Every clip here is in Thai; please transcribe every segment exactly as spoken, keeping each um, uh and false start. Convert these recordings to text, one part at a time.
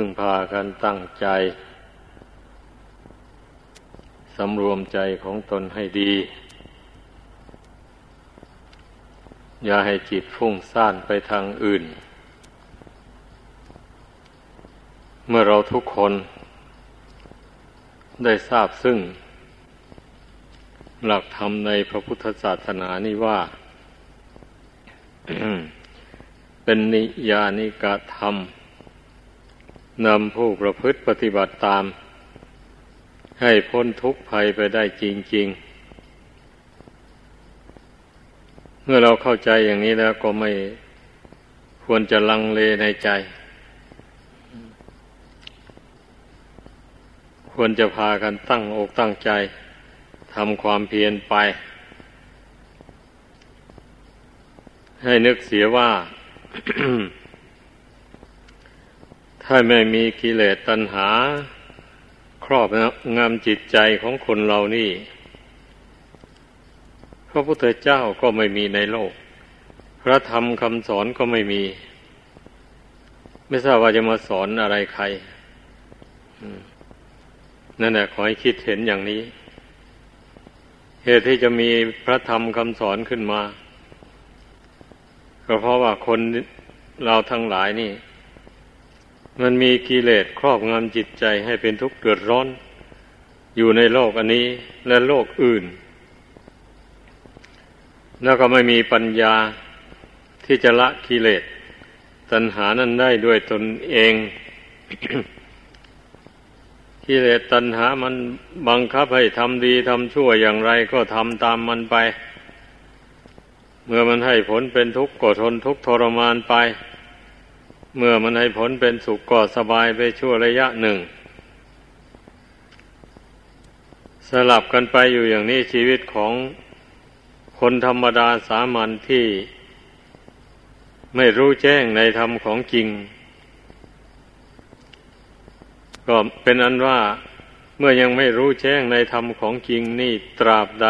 พึ่งพากันตั้งใจสำรวมใจของตนให้ดีอย่าให้จิตฟุ้งซ่านไปทางอื่นเมื่อเราทุกคนได้ทราบซึ่งหลักธรรมในพระพุทธศาสนานี้ว่า เป็นนิยานิกธรรมนำผู้ประพฤติปฏิบัติตามให้พ้นทุกข์ภัยไปได้จริงๆเมื่อเราเข้าใจอย่างนี้แล้วก็ไม่ควรจะลังเลในใจควรจะพากันตั้งอกตั้งใจทำความเพียรไปให้นึกเสียว่า ถ้าไม่มีกิเลสตัณหาครอบงำจิตใจของคนเรานี่พระพุทธเจ้าก็ไม่มีในโลกพระธรรมคำสอนก็ไม่มีไม่ทราบว่าจะมาสอนอะไรใครนั่นแหละขอให้คิดเห็นอย่างนี้เหตุที่จะมีพระธรรมคำสอนขึ้นมาก็เพราะว่าคนเราทั้งหลายนี่มันมีกิเลสครอบงำจิตใจให้เป็นทุกข์เดือดร้อนอยู่ในโลกอันนี้และโลกอื่นแล้วก็ไม่มีปัญญาที่จะละกิเลสตัณหานั้นได้ด้วยตนเอง กิเลสตัณหามันบังคับให้ทำดีทำชั่วอย่างไรก็ทำตามมันไปเมื่อมันให้ผลเป็นทุกข์ก็ทนทุกข์ทรมานไปเมื่อมันให้ผลเป็นสุขก็สบายไปชั่วระยะหนึ่งสลับกันไปอยู่อย่างนี้ชีวิตของคนธรรมดาสามัญที่ไม่รู้แจ้งในธรรมของจริงก็เป็นอันว่าเมื่อยังไม่รู้แจ้งในธรรมของจริงนี่ตราบใด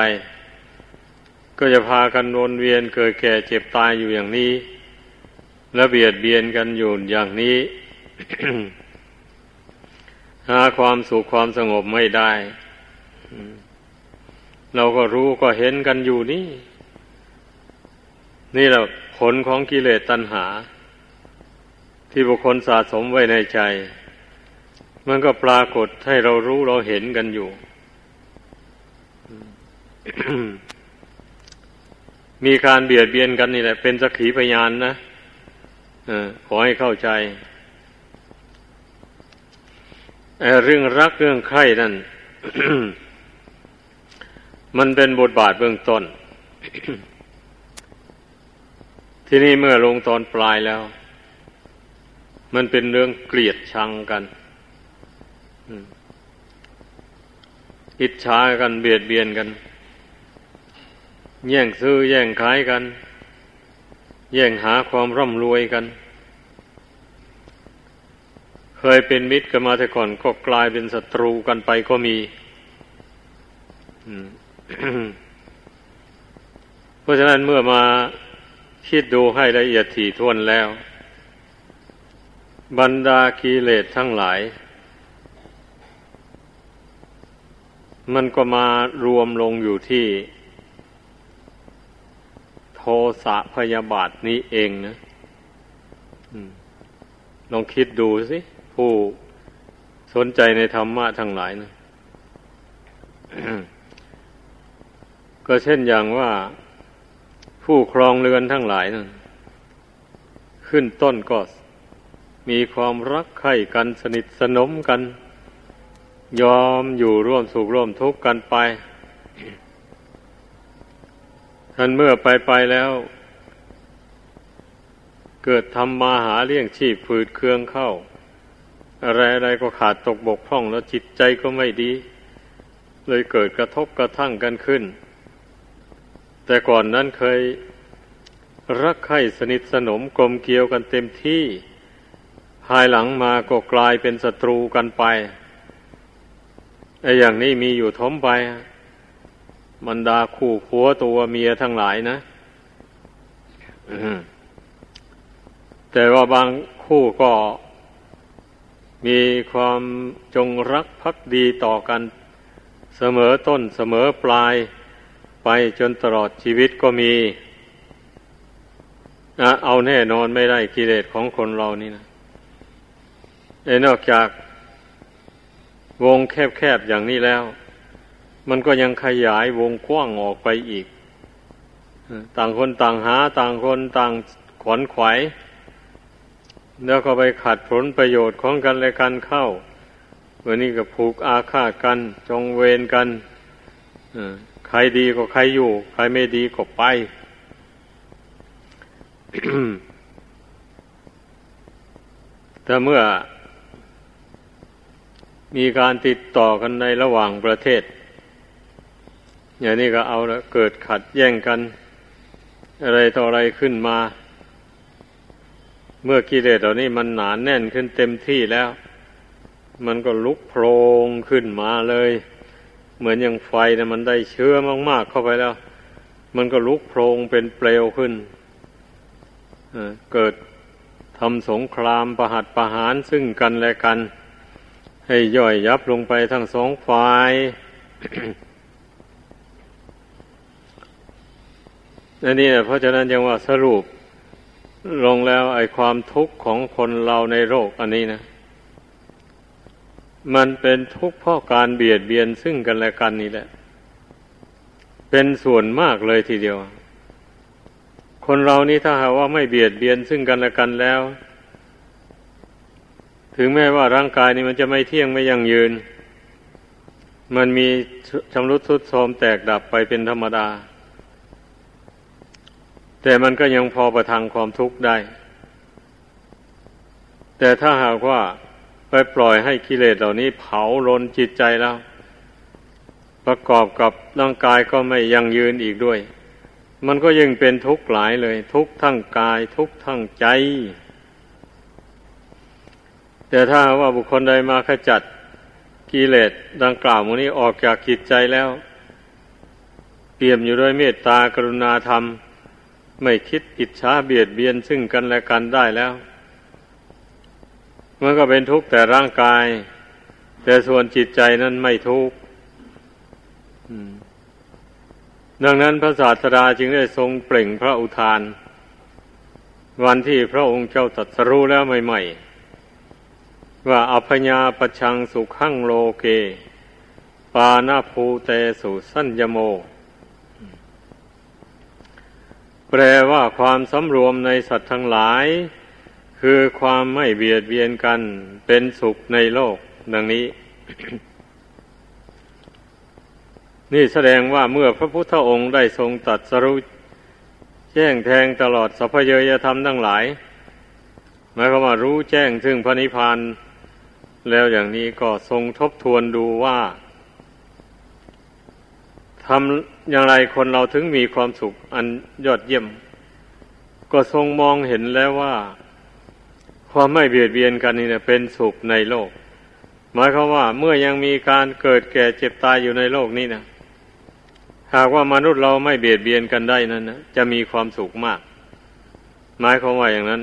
ก็จะพากันวนเวียนเกิดแก่เจ็บตายอยู่อย่างนี้และเบียดเบียนกันอยู่อย่างนี้ หาความสุขความสงบไม่ได้เราก็รู้ก็เห็นกันอยู่นี่นี่แหละผลของกิเลสตัณหาที่บุคคลสะสมไว้ในใจมันก็ปรากฏให้เรารู้เราเห็นกันอยู่ มีการเบียดเบียนกันนี่แหละเป็นสักขีพยานนะขอให้เข้าใจเรื่องรักเรื่องใคร่นั่น มันเป็นบทบาทเบื้องต้น ที่นี่เมื่อลงตอนปลายแล้วมันเป็นเรื่องเกลียดชังกันอิจฉากันเบียดเบียนกันแย่งซื้อแย่งขายกันแย่งหาความร่ำรวยกันเคยเป็นมิตรกันมาแต่ก่อนก็กลายเป็นศัตรูกันไปก็มี เพราะฉะนั้นเมื่อมาคิดดูให้ละเอียดถี่ถ้วนแล้วบรรดากิเลสทั้งหลายมันก็มารวมลงอยู่ที่โทสะพยาบาทนี้เองนะลองคิดดูสิผู้สนใจในธรรมะทั้งหลายนะ ก็เช่นอย่างว่าผู้ครองเรือนทั้งหลายนะขึ้นต้นก็มีความรักใคร่กันสนิทสนมกันยอมอยู่ร่วมสุขร่วมทุกข์กันไปท่านเมื่อไปไปแล้วเกิดทำมาหาเลี้ยงชีพฝืดเคืองเข้าอะไรอะไรก็ขาดตกบกพร่องแล้วจิตใจก็ไม่ดีเลยเกิดกระทบกระทั่งกันขึ้นแต่ก่อนนั้นเคยรักใคร่สนิทสนมกลมเกลียวกันเต็มที่ภายหลังมาก็กลายเป็นศัตรูกันไปไอ้อย่างนี้มีอยู่ท้มไปบรรดาคู่ผัวตัวเมียทั้งหลายนะ แต่ว่าบางคู่ก็ มีความจงรักภักดีต่อกันเสมอต้นเสมอปลายไปจนตลอดชีวิตก็มีนะเอาแน่นอนไม่ได้กิเลสของคนเรานี่นะนอกจากวงแคบๆอย่างนี้แล้วมันก็ยังขยายวงกว้างออกไปอีกต่างคนต่างหาต่างคนต่างขวนขวายแล้วก็ไปขัดผลประโยชน์ของกันและกันเข้าวันนี้ก็ผูกอาฆาตกันจองเวรกันใครดีก็ใครอยู่ใครไม่ดีก็ไป แต่เมื่อมีการติดต่อกันในระหว่างประเทศอย่างนี้ก็เอาละเกิดขัดแย้งกันอะไรต่ออะไรขึ้นมาเมื่อกิเลสเหล่านี้มันหนาแน่นขึ้นเต็มที่แล้วมันก็ลุกโผล่ขึ้นมาเลยเหมือนอย่างไฟนะมันได้เชื้อมากๆเข้าไปแล้วมันก็ลุกโผล่เป็นเปลวขึ้นเกิดทำสงครามประหัตประหารซึ่งกันและกันให้ย่อยยับลงไปทั้งสองฝ่าย อันนี้นะเพราะฉะนั้นยังว่าสรุปลงแล้วไอ้ความทุกข์ของคนเราในโลกอันนี้นะมันเป็นทุกข์เพราะการเบียดเบียนซึ่งกันและกันนี่แหละเป็นส่วนมากเลยทีเดียวคนเรานี่ถ้าหากว่าไม่เบียดเบียนซึ่งกันและกันแล้วถึงแม้ว่าร่างกายนี้มันจะไม่เที่ยงไม่ยั่งยืนมันมีชำรุดทรุดโทรมแตกดับไปเป็นธรรมดาแต่มันก็ยังพอประทังความทุกข์ได้แต่ถ้าหากว่าไปปล่อยให้กิเลสเหล่านี้เผาลนจิตใจแล้วประกอบกับร่างกายก็ไม่ยั่งยืนอีกด้วยมันก็ยิ่งเป็นทุกข์หลายเลยทุกข์ทั้งกายทุกข์ทั้งใจแต่ถ้าว่าบุคคลใดมาขจัดกิเลสดังกล่าวนี้ออกจากจิตใจแล้วเปี่ยมอยู่ด้วยเมตตากรุณาธรรมไม่คิดอิจฉาเบียดเบียนซึ่งกันและกันได้แล้วมันก็เป็นทุกข์แต่ร่างกายแต่ส่วนจิตใจนั้นไม่ทุกข์ดังนั้นพระศาสดาจึงได้ทรงเปล่งพระอุทานวันที่พระองค์เจ้าตรัสรู้แล้วใหม่ๆว่าอัพพญาปชังสุขังโลเกปานาภูเตสุสัญญโมแปลว่าความสำรวมในสัตว์ทั้งหลายคือความไม่เบียดเบียนกันเป็นสุขในโลกดังนี้ นี่แสดงว่าเมื่อพระพุทธองค์ได้ทรงตรัสรู้แจ้งแทงตลอดสัพเพเยยธรรมทั้งหลายหมายความว่ารู้แจ้งถึงพระนิพพานแล้วอย่างนี้ก็ทรงทบทวนดูว่าทำอย่างไรคนเราถึงมีความสุขอันยอดเยี่ยมก็ทรงมองเห็นแล้วว่าความไม่เบียดเบียนกันนี่เนี่ยเป็นสุขในโลกหมายความว่าเมื่อยังมีการเกิดแก่เจ็บตายอยู่ในโลกนี้นะหากว่ามนุษย์เราไม่เบียดเบียนกันได้นั้นนะจะมีความสุขมากหมายความว่าอย่างนั้น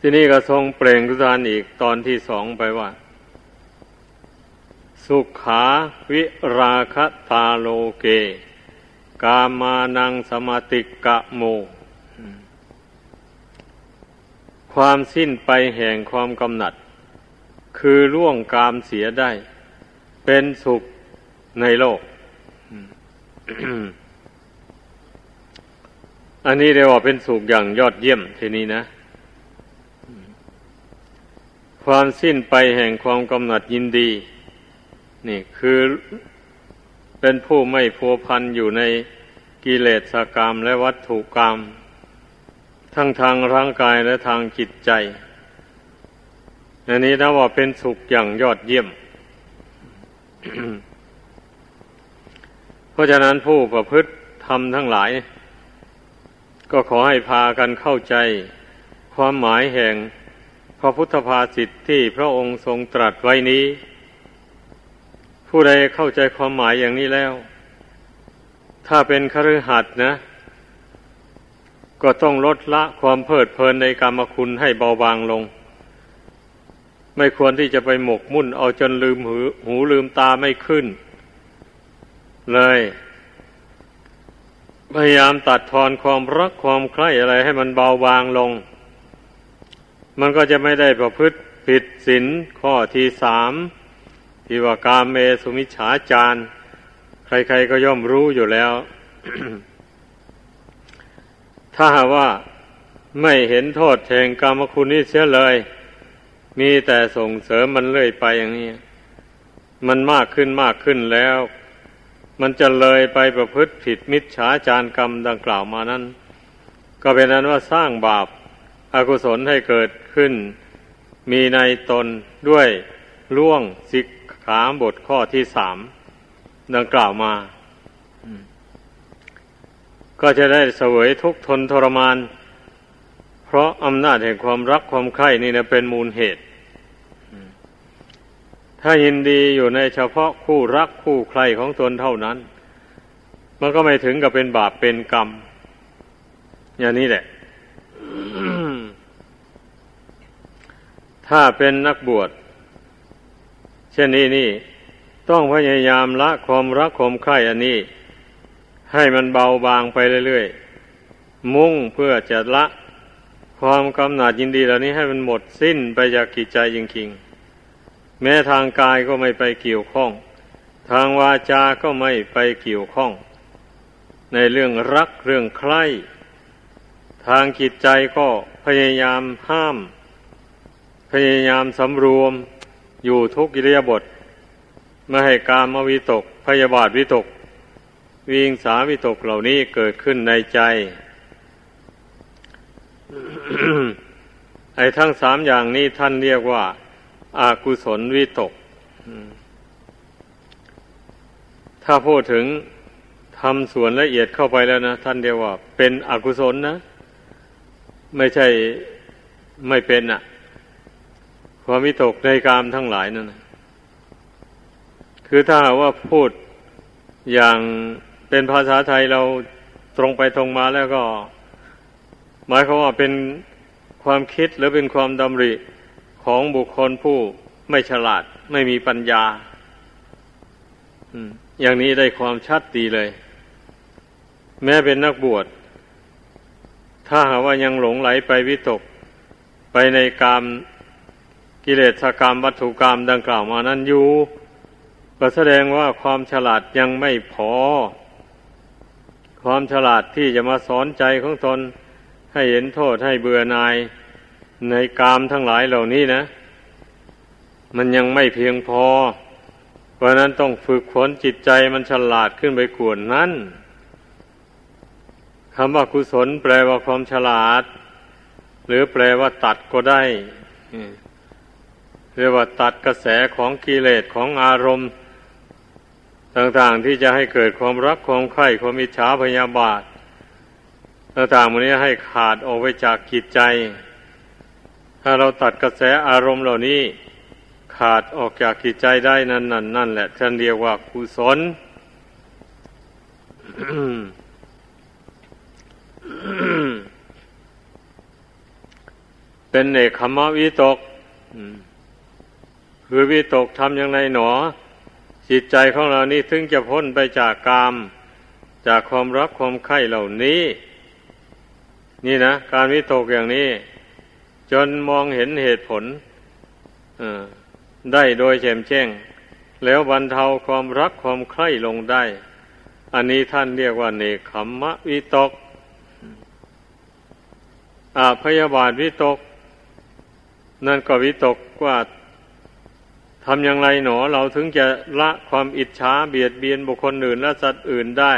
ที่นี่ก็ทรงเปล่งกุศลอีกตอนที่สองไปว่าสุขาวิราคตาโลเกกามานังสมาติกะโมความสิ้นไปแห่งความกำหนัดคือล่วงกามเสียได้เป็นสุขในโลก อันนี้เรียกว่าเป็นสุขอย่างยอดเยี่ยมทีนี้นะความสิ้นไปแห่งความกำหนัดยินดีนี่คือเป็นผู้ไม่พัวพันอยู่ในกิเลสกามและวัตถุกามทั้งทางร่างกายและทางจิตใจอันนี้นะว่าเป็นสุขอย่างยอดเยี่ยม เพราะฉะนั้นผู้ประพฤติธรรมทั้งหลายก็ขอให้พากันเข้าใจความหมายแห่งพระพุทธภาษิตที่พระองค์ทรงตรัสไว้นี้ผู้ใดเข้าใจความหมายอย่างนี้แล้วถ้าเป็นคฤหัสถ์นะ ก็ต้องลดละความเพลิดเพลินในกามคุณให้เบาบางลงไม่ควรที่จะไปหมกมุ่นเอาจนลืมหูหูลืมตาไม่ขึ้นเลยพยายามตัดทอนความรักความใคร่อะไรให้มันเบาบางลงมันก็จะไม่ได้ประพฤติผิดศีลข้อที่สามที่ว่ากามเมสุมิจฉาจารใครๆก็ย่อมรู้อยู่แล้ว ถ้าว่าไม่เห็นโทษแห่งกามคุณนี้เสียเลยมีแต่ส่งเสริมมันเรื่อยไปอย่างนี้มันมากขึ้นมากขึ้นแล้วมันจะเลยไปประพฤติผิดมิจฉาจารกรรมดังกล่าวมานั้นก็เป็นนั้นว่าสร้างบาปอกุศลให้เกิดขึ้นมีในตนด้วยล่วงสิกขาบทข้อที่สามดังกล่าวมาก็จะได้เสวยทุกข์ทนทรมานเพราะอำนาจแห่งความรักความใคร่นี่นะเป็นมูลเหตุถ้ายินดีอยู่ในเฉพาะคู่รักคู่ใคร่ของตนเท่านั้นมันก็ไม่ถึงกับเป็นบาปเป็นกรรมอย่างนี้แหละ ถ้าเป็นนักบวชเช่นนี้นี่ต้องพยายามละความรักความใคร่อันนี้ให้มันเบาบางไปเรื่อยๆมุ่งเพื่อจะละความกำหนัดยินดีเหล่านี้ให้มันหมดสิ้นไปจากกิจใจจริงๆแม้ทางกายก็ไม่ไปเกี่ยวข้องทางวาจาก็ไม่ไปเกี่ยวข้องในเรื่องรักเรื่องใคร่ทางจิตใจก็พยายามห้ามพยายามสำรวมอยู่ทุกอิริยาบถไม่ให้กามวิตกพยาบาทวิตกวิหิงสาวิตกเหล่านี้เกิดขึ้นในใจ ไอ้ทั้งสามอย่างนี้ท่านเรียกว่าอากุศลวิตก ถ้าพูดถึงทำส่วนละเอียดเข้าไปแล้วนะท่านเรียกว่าเป็นอกุศลนะไม่ใช่ไม่เป็นอ่ะความวิตกในกามทั้งหลายนั่นนะคือถ้าว่าพูดอย่างเป็นภาษาไทยเราตรงไปตรงมาแล้วก็หมายความว่าเป็นความคิดหรือเป็นความดำริของบุคคลผู้ไม่ฉลาดไม่มีปัญญาอย่างนี้ได้ความชัดดีเลยแม้เป็นนักบวชถ้าหากว่ายังหลงไหลไปวิตกไปในกามกิเลสกรรมวัตถุกรรมดังกล่าวมานั้นอยู่ก็แสดงว่าความฉลาดยังไม่พอความฉลาดที่จะมาสอนใจของตนให้เห็นโทษให้เบื่อหน่ายในกามทั้งหลายเหล่านี้นะมันยังไม่เพียงพอเพราะนั้นต้องฝึกฝนจิตใจมันฉลาดขึ้นไปกว่านั้นคำว่ากุศลแปลว่าความฉลาดหรือแปลว่าตัดก็ได้เรียกว่าตัดกระแสของกิเลสของอารมณ์ต่างๆที่จะให้เกิดความรักความใคร่ความอิจฉาพยาบาทต่างๆพวกนี้ให้ขาดออกไปจากจิตใจถ้าเราตัดกระแสอารมณ์เหล่านี้ขาดออกจากจิตใจได้นั่นนั่นนั่นแหละท่านเรียกว่ากุศล เป็นเนกขมวิตกคือวิตกทำอย่างไรหนอจิตใจของเรานี่ถึงจะพ้นไปจากกามจากความรักความใคร่เหล่านี้นี่นะการวิตกอย่างนี้จนมองเห็นเหตุผลได้โดยแจ่มแจ้งแล้วบรรเทาความรักความใคร่ลงได้อันนี้ท่านเรียกว่าเนกขัมมะวิตกอาพยาบาทวิตกนั่นก็วิตกว่าทำอย่างไรหนอเราถึงจะละความอิจฉาเบียดเบียนบุคคลอื่นและสัตว์อื่นได้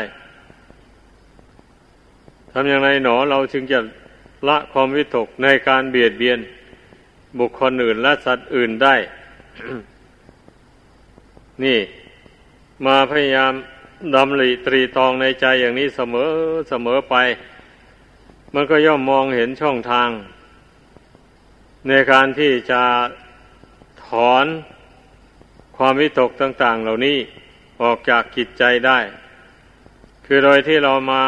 ทำอย่างไรหนอเราถึงจะละความวิตกในการเบียดเบียนบุคคลอื่นและสัตว์อื่นได้ นี่มาพยายามดำริตรีตรองในใจอย่างนี้เสมอเสมอไปมันก็ย่อมมองเห็นช่องทางในการที่จะถอนความวิตกต่างๆเหล่านี้ออกจากจิตใจได้คือโดยที่เรามา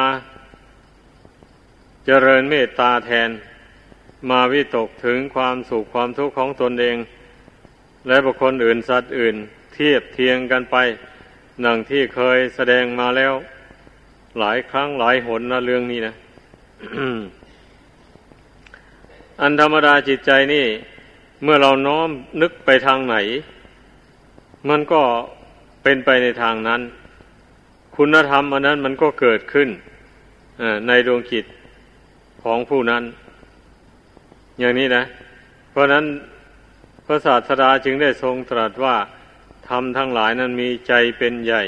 เจริญเมตตาแทนมาวิตกถึงความสุขความทุกข์ของตนเองและบุคคลอื่นสัตว์อื่นเทียบเทียงกันไปดังที่เคยแสดงมาแล้วหลายครั้งหลายหนนะเรื่องนี้นะ อันธรรมดาจิตใจนี่เมื่อเราน้อมนึกไปทางไหนมันก็เป็นไปในทางนั้นคุณธรรมอันนั้นมันก็เกิดขึ้นในดวงจิตของผู้นั้นอย่างนี้นะเพราะนั้นพระศาสดาจึงได้ทรงตรัสว่าธรรมทั้งหลายนั้นมีใจเป็นใหญ่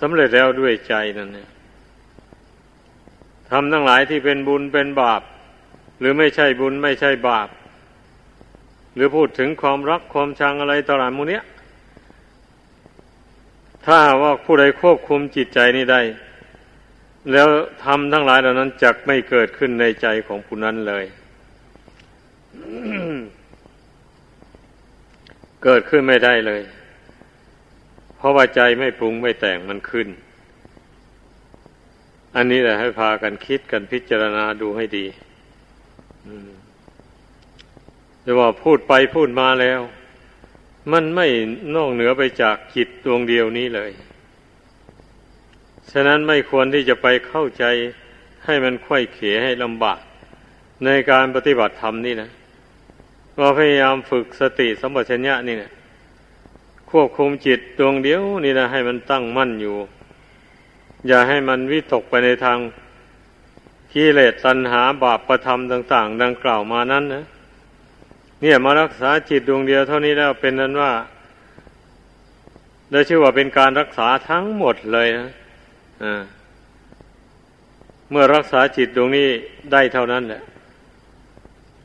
สำเร็จแล้วด้วยใจนั่นเนี่ยธรรมทั้งหลายที่เป็นบุญเป็นบาปหรือไม่ใช่บุญไม่ใช่บาปหรือพูดถึงความรักความชังอะไรต่อหลายมูเนี้ยถ้าว่าผู้ใดควบคุมจิตใจนี้ได้แล้วธรรมทั้งหลายเหล่านั้นจักไม่เกิดขึ้นในใจของผู้นั้นเลย เกิดขึ้นไม่ได้เลยเพราะว่าใจไม่ปรุงไม่แต่งมันขึ้นอันนี้แหละให้พากันคิดกันพิจารณาดูให้ดีแต่ว่าพูดไปพูดมาแล้วมันไม่นอกเหนือไปจากจิตดวงเดียวนี้เลยฉะนั้นไม่ควรที่จะไปเข้าใจให้มันไขว้เขวให้ลำบากในการปฏิบัติธรรมนี่นะเราพยายามฝึกสติสัมปชัญญะนี่นะควบคุมจิตดวงเดียวนี่นะให้มันตั้งมั่นอยู่อย่าให้มันวิตกไปในทางกิเลสตัณหาบาปประธรรมต่างๆดังกล่าวมานั้นนะเนี่ยมารักษาจิตดวงเดียวเท่านี้แล้วเป็นนั้นว่าได้ชื่อว่าเป็นการรักษาทั้งหมดเลยนะอ่าเมื่อรักษาจิตดวงนี้ได้เท่านั้นแหละ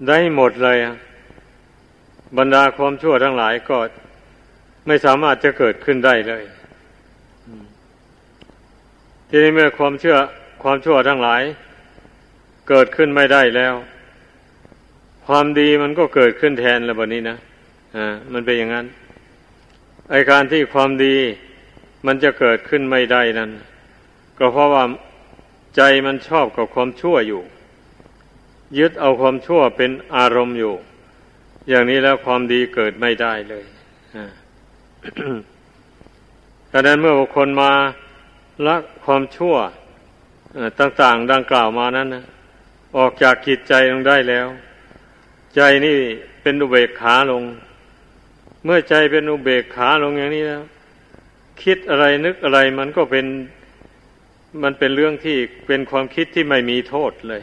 ได้หมดเลยบรรดาความชั่วทั้งหลายก็ไม่สามารถจะเกิดขึ้นได้เลยทีนี้เมื่อความเชื่อความชั่วทั้งหลายเกิดขึ้นไม่ได้แล้วความดีมันก็เกิดขึ้นแทนแล้วแบบนี้นะอ่ามันเป็นอย่างนั้นไอ้การที่ความดีมันจะเกิดขึ้นไม่ได้นั้นก็เพราะว่าใจมันชอบกับความชั่วอยู่ยึดเอาความชั่วเป็นอารมณ์อยู่อย่างนี้แล้วความดีเกิดไม่ได้เลยอ่า ดังนั้นเมื่อบุคคลมาละความชั่วต่างๆดังกล่าวมานั้นนะออกจากจิตใจลงได้แล้วใจนี่เป็นอุเบกขาลงเมื่อใจเป็นอุเบกขาลงอย่างนี้แล้วคิดอะไรนึกอะไรมันก็เป็นมันเป็นเรื่องที่เป็นความคิดที่ไม่มีโทษเลย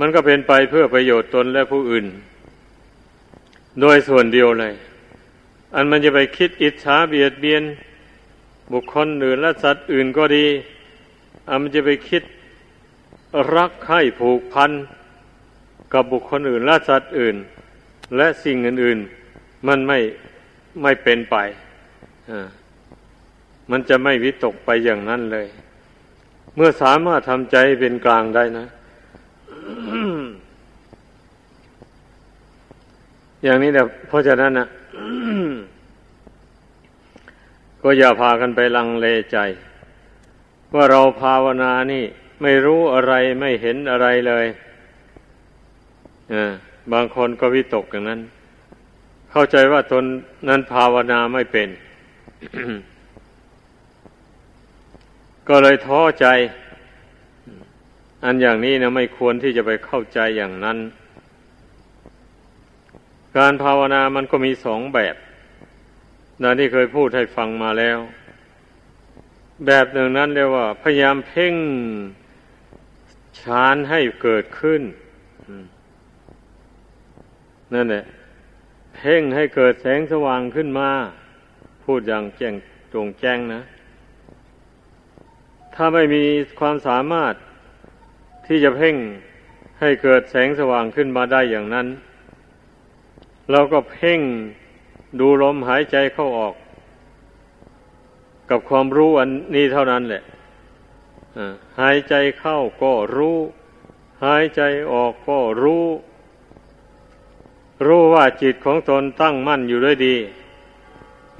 มันก็เป็นไปเพื่อประโยชน์ตนและผู้อื่นโดยส่วนเดียวเลยอันมันจะไปคิดอิจฉาเบียดเบียนบุคคลอื่นและสัตว์อื่นก็ดีอันมันจะไปคิดรักใคร่ผูกพันกับบุคคลอื่นและสัตว์อื่นและสิ่งอื่นๆมันไม่ไม่เป็นไปมันจะไม่วิตกไปอย่างนั้นเลยเมื่อสามารถทำใจเป็นกลางได้นะ อย่างนี้แหละเพราะฉะนั้นนะ ก็อย่าพากันไปลังเลใจว่าเราภาวนานี่ไม่รู้อะไรไม่เห็นอะไรเลยบางคนก็วิตกอย่างนั้นเข้าใจว่าตนนั้นภาวนาไม่เป็น ก็เลยท้อใจอันอย่างนี้นะไม่ควรที่จะไปเข้าใจอย่างนั้นการภาวนามันก็มีสองแบบนะที่เคยพูดให้ฟังมาแล้วแบบหนึ่งนั้นเรียกว่าพยายามเพ่งฌานให้เกิดขึ้นนั่นแหละเพ่งให้เกิดแสงสว่างขึ้นมาพูดอย่างแจ้งตรงแจ้งนะถ้าไม่มีความสามารถที่จะเพ่งให้เกิดแสงสว่างขึ้นมาได้อย่างนั้นเราก็เพ่งดูลมหายใจเข้าออกกับความรู้อันนี้เท่านั้นแหละหายใจเข้าก็รู้หายใจออกก็รู้รู้ว่าจิตของตนตั้งมั่นอยู่ด้วยดี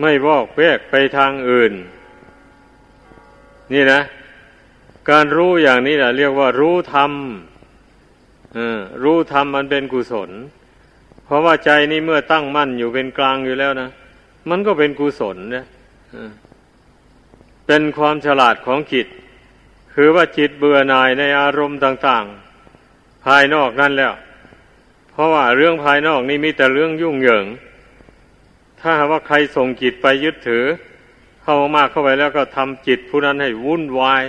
ไม่วอกแวกไปทางอื่นนี่นะการรู้อย่างนี้แหละเรียกว่ารู้ธรรม รู้ธรรมมันเป็นกุศลเพราะว่าใจนี่เมื่อตั้งมั่นอยู่เป็นกลางอยู่แล้วนะมันก็เป็นกุศลนะเป็นความฉลาดของจิตคือว่าจิตเบื่อหน่ายในอารมณ์ต่างๆภายนอกนั่นแล้วเพราะว่าเรื่องภายนอกนี่มีแต่เรื่องยุ่งเหยิงถ้าว่าใครส่งจิตไปยึดถือเข้ามากเข้าไปแล้วก็ทำจิตผู้นั้นให้วุ่นวาย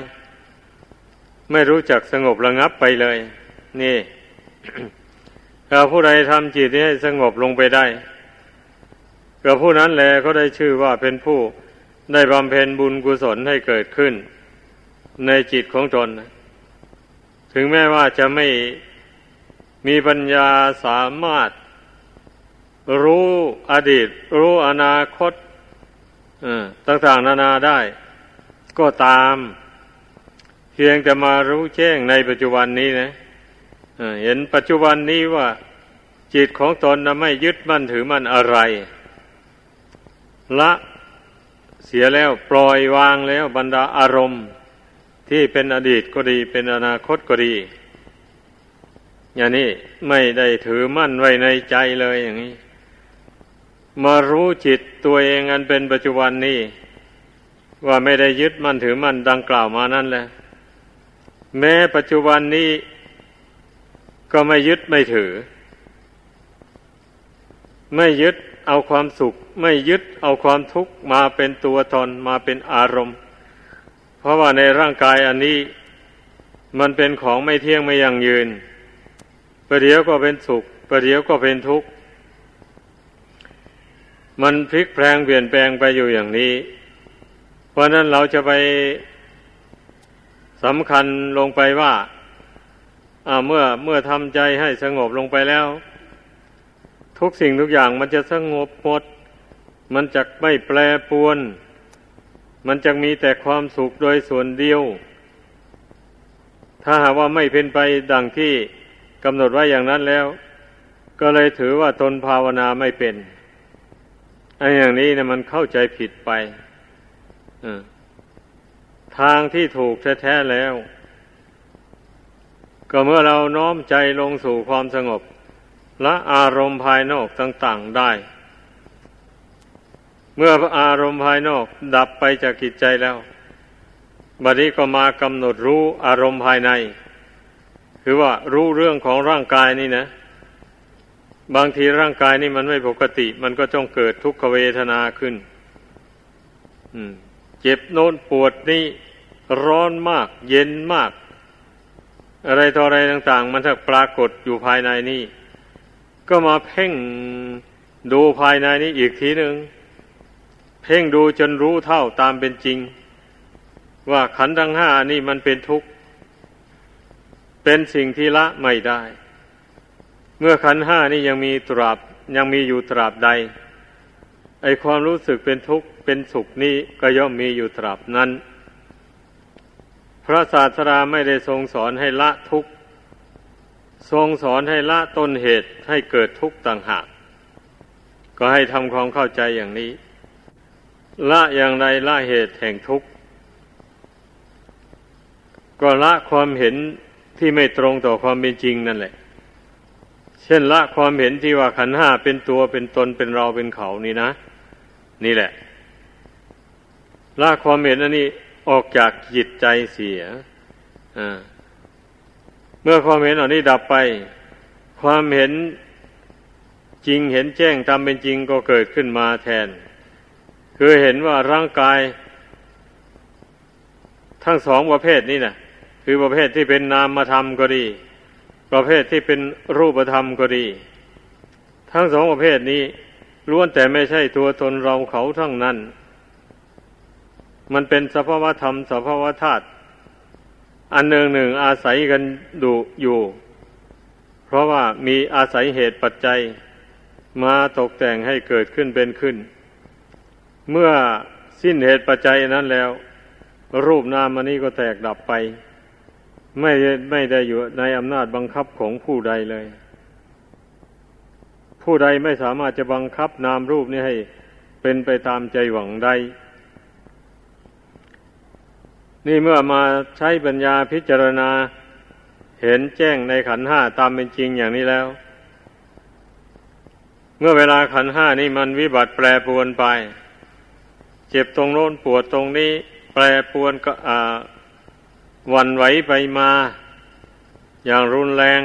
ไม่รู้จักสงบระงับไปเลยนี่ ถ้าผู้ใดทำจิตให้สงบลงไปได้ก็ผู้นั้นแหละเขาได้ชื่อว่าเป็นผู้ได้บำเพ็ญบุญกุศลให้เกิดขึ้นในจิตของตนถึงแม้ว่าจะไม่มีปัญญาสามารถรู้อดีตรู้อนาคตต่างๆนานาได้ก็ตามเพียงแต่มารู้แจ้งในปัจจุบันนี้นะเห็นปัจจุบันนี้ว่าจิตของตนน่ะไม่ยึดมั่นถือมั่นอะไรละเสียแล้วปล่อยวางแล้วบรรดาอารมณ์ที่เป็นอดีตก็ดีเป็นอนาคตก็ดีอย่างนี้ไม่ได้ถือมั่นไว้ในใจเลยอย่างนี้มารู้จิตตัวเองอันเป็นปัจจุบันนี้ว่าไม่ได้ยึดมั่นถือมั่นดังกล่าวมานั่นแหละแม้ปัจจุบันนี้ก็ไม่ยึดไม่ถือไม่ยึดเอาความสุขไม่ยึดเอาความทุกข์มาเป็นตัวตนมาเป็นอารมณ์เพราะว่าในร่างกายอันนี้มันเป็นของไม่เที่ยงไม่ยั่งยืนประเดี๋ยวก็เป็นสุขประเดี๋ยวก็เป็นทุกข์มันพลิกแปลงเปลี่ยนแปลงไปอยู่อย่างนี้เพราะนั้นเราจะไปสำคัญลงไปว่าอ่าเมื่อเมื่อทำใจให้สงบลงไปแล้วทุกสิ่งทุกอย่างมันจะสงบหมดมันจะไม่แปรปรวนมันจะมีแต่ความสุขโดยส่วนเดียวถ้าหากว่าไม่เป็นไปดังที่กำหนดไว้อย่างนั้นแล้วก็เลยถือว่าตนภาวนาไม่เป็นไอ้อย่างนี้นะมันเข้าใจผิดไปทางที่ถูกแท้ๆแล้วก็เมื่อเราน้อมใจลงสู่ความสงบละอารมณ์ภายนอกต่างๆได้เมื่ออารมณ์ภายนอกดับไปจากจิตใจแล้วบัดนี้ก็มากำหนดรู้อารมณ์ภายในคือว่ารู้เรื่องของร่างกายนี่นะบางทีร่างกายนี่มันไม่ปกติมันก็จ้องเกิดทุกขเวทนาขึ้นเจ็บโน่นปวดนี่ร้อนมากเย็นมากอะไรต่ออะไรต่างๆมันถ้าปรากฏอยู่ภายในนี่ก็มาเพ่งดูภายในนี้อีกทีหนึ่งเพ่งดูจนรู้เท่าตามเป็นจริงว่าขันธ์ทั้งห้านี่มันเป็นทุกข์เป็นสิ่งที่ละไม่ได้เมื่อขันธ์ห้านี่ยังมีตราบยังมีอยู่ตราบใดไอ้ความรู้สึกเป็นทุกข์เป็นสุขนี่ก็ย่อมมีอยู่ตราบนั้นพระศาสดาไม่ได้ทรงสอนให้ละทุกข์ทรงสอนให้ละต้นเหตุให้เกิดทุกข์ต่างหากก็ให้ทำความเข้าใจอย่างนี้ละอย่างไรละเหตุแห่งทุกข์ก็ละความเห็นที่ไม่ตรงต่อความเป็นจริงนั่นแหละเช่นละความเห็นที่ว่าขันธ์ห้าเป็นตัวเป็นตนเป็นเราเป็นเขานี่นะนี่แหละละความเห็นอันนี้ออกจากจิตใจเสียอ่าเมื่อความเห็นเหล่านี้ดับไปความเห็นจริงเห็นแจ้งตามเป็นจริงก็เกิดขึ้นมาแทนคือเห็นว่าร่างกายทั้งสองประเภทนี้นะคือประเภทที่เป็นนามธรรมก็ดีประเภทที่เป็นรูปธรรมก็ดีทั้งสองประเภทนี้ล้วนแต่ไม่ใช่ตัวตนเราเขาทั้งนั้นมันเป็นสภาวะธรรมสภาวะธาตุอันหนึ่งหนึ่งอาศัยกันดูอยู่เพราะว่ามีอาศัยเหตุปัจจัยมาตกแต่งให้เกิดขึ้นเป็นขึ้นเมื่อสิ้นเหตุปัจจัยนั้นแล้วรูปนามอันนี้ก็แตกดับไปไม่ไม่ได้อยู่ในอำนาจบังคับของผู้ใดเลยผู้ใดไม่สามารถจะบังคับนามรูปนี้ให้เป็นไปตามใจหวังได้นี่เมื่อมาใช้ปัญญาพิจารณา เห็นแจ้งในขันธ์ห้าตามเป็นจริงอย่างนี้แล้วเมื่อเวลาขันธ์ห้านี้มันวิบัติแปรปรวนไปเจ็บตรงโน้นปวดตรงนี้แปรปรวนก็หวั่นไหวไปมาอย่างรุนแรง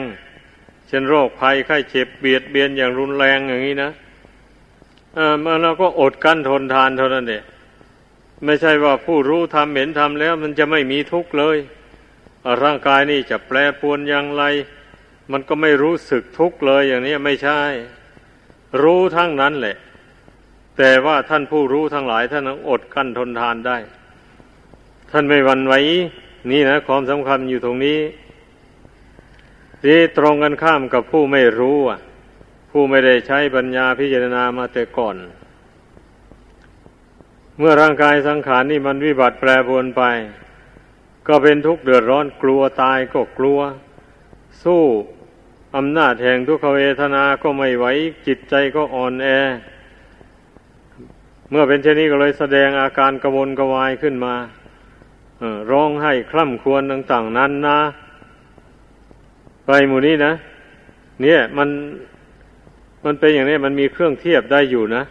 เช่นโรคภัยไข้เจ็บเบียดเบียนอย่างรุนแรงอย่างนี้นะเออมาเราก็อดกั้นทนทานเท่านั้นเองไม่ใช่ว่าผู้รู้ทำเห็นทำแล้วมันจะไม่มีทุกข์เลยร่างกายนี่จะแปรปรวนอย่างไรมันก็ไม่รู้สึกทุกข์เลยอย่างนี้ไม่ใช่รู้ทั้งนั้นแหละแต่ว่าท่านผู้รู้ทั้งหลายท่านอดกั้นทนทานได้ท่านไม่หวั่นไหวนี่นะความสำคัญอยู่ตรงนี้ที่ตรงกันข้ามกับผู้ไม่รู้อ่ะผู้ไม่ได้ใช้ปัญญาพิจารณามาแต่ก่อนเมื่อร่างกายสังขารนี่มันวิบัติแปรปรวนไปก็เป็นทุกข์เดือดร้อนกลัวตายก็กลัวสู้อำนาจแห่งทุกขเวทนาก็ไม่ไหวจิตใจก็อ่อนแอเมื่อเป็นเช่นนี้ก็เลยแสดงอาการกระวนกระวายขึ้นมาร้องไห้คร่ำครวญต่างๆนั้นนะไปหมู่นี้นะเนี่ยมันมันเป็นอย่างนี้มันมีเครื่องเทียบได้อยู่นะ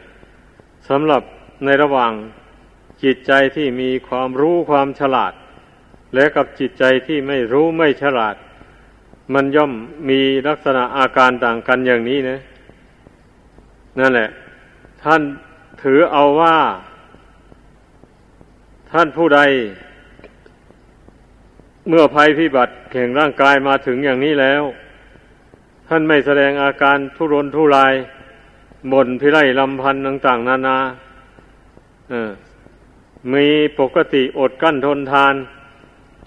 สำหรับในระหว่างจิตใจที่มีความรู้ความฉลาดและกับจิตใจที่ไม่รู้ไม่ฉลาดมันย่อมมีลักษณะอาการต่างกันอย่างนี้นะนั่นแหละท่านถือเอาว่าท่านผู้ใดเมื่อภัยพิบัติแห่งร่างกายมาถึงอย่างนี้แล้วท่านไม่แสดงอาการทุรนทุรายบ่นพิไรลำพันธ์ต่างๆนานาเออมีปกติอดกั้นทนทาน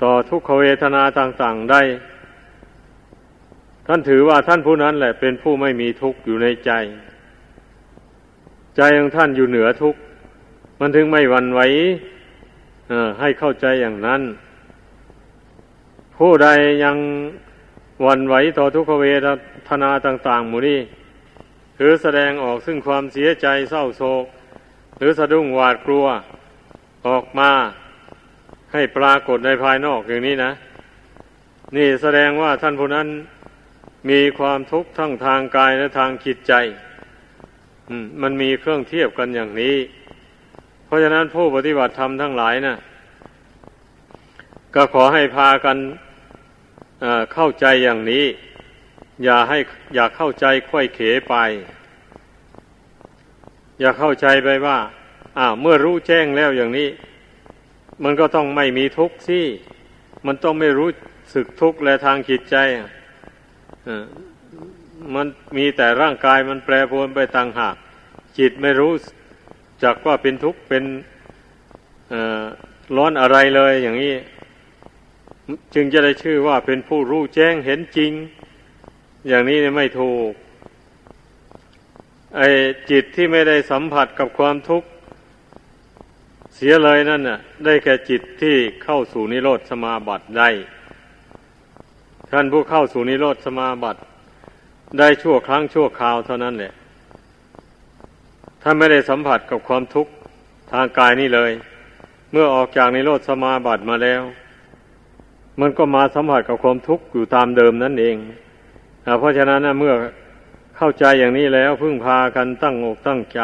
ต่อทุกขเวทนาต่างๆได้ท่านถือว่าท่านผู้นั้นแหละเป็นผู้ไม่มีทุกข์อยู่ในใจใจของท่านอยู่เหนือทุกข์มันถึงไม่หวั่นไหวเออให้เข้าใจอย่างนั้นผู้ใดยังหวั่นไหวต่อทุกขเวทนาต่างๆหมู่นี้หรือแสดงออกซึ่งความเสียใจเศร้าโศกหรือสะดุ้งหวาดกลัวออกมาให้ปรากฏในภายนอกอย่างนี้นะนี่แสดงว่าท่านผู้นั้นมีความทุกข์ทั้งทางกายและทางจิตใจมันมีเครื่องเทียบกันอย่างนี้เพราะฉะนั้นผู้ปฏิบัติธรรมทั้งหลายนะก็ขอให้พากันเข้าใจอย่างนี้อย่าให้อย่าเข้าใจไขว้เขวไปอย่าเข้าใจไปว่าอ้าวเมื่อรู้แจ้งแล้วอย่างนี้มันก็ต้องไม่มีทุกข์สิมันต้องไม่รู้สึกทุกข์และทางจิตใจมันมีแต่ร่างกายมันแปรปรวนไปต่างหากจิตไม่รู้จักว่าเป็นทุกข์เป็นร้อนอะไรเลยอย่างนี้จึงจะได้ชื่อว่าเป็นผู้รู้แจ้งเห็นจริงอย่างนี้ไม่ถูกไอ้จิตที่ไม่ได้สัมผัสกับความทุกข์เสียเลยนั่นน่ะได้แก่จิตที่เข้าสู่นิโรธสมาบัติได้ท่านผู้เข้าสู่นิโรธสมาบัติได้ชั่วครั้งชั่วคราวเท่านั้นแหละท่านไม่ได้สัมผัสกับความทุกข์ทางกายนี่เลยเมื่อออกจากนิโรธสมาบัติมาแล้วมันก็มาสัมผัสกับความทุกข์อยู่ตามเดิมนั่นเองเพราะฉะนั้นเมื่อเข้าใจอย่างนี้แล้วพึ่งพากันตั้งอกตั้งใจ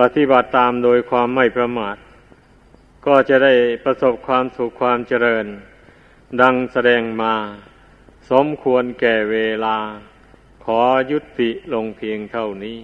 ปฏิบัติตามโดยความไม่ประมาทก็จะได้ประสบความสุขความเจริญดังแสดงมาสมควรแก่เวลาขอยุติลงเพียงเท่านี้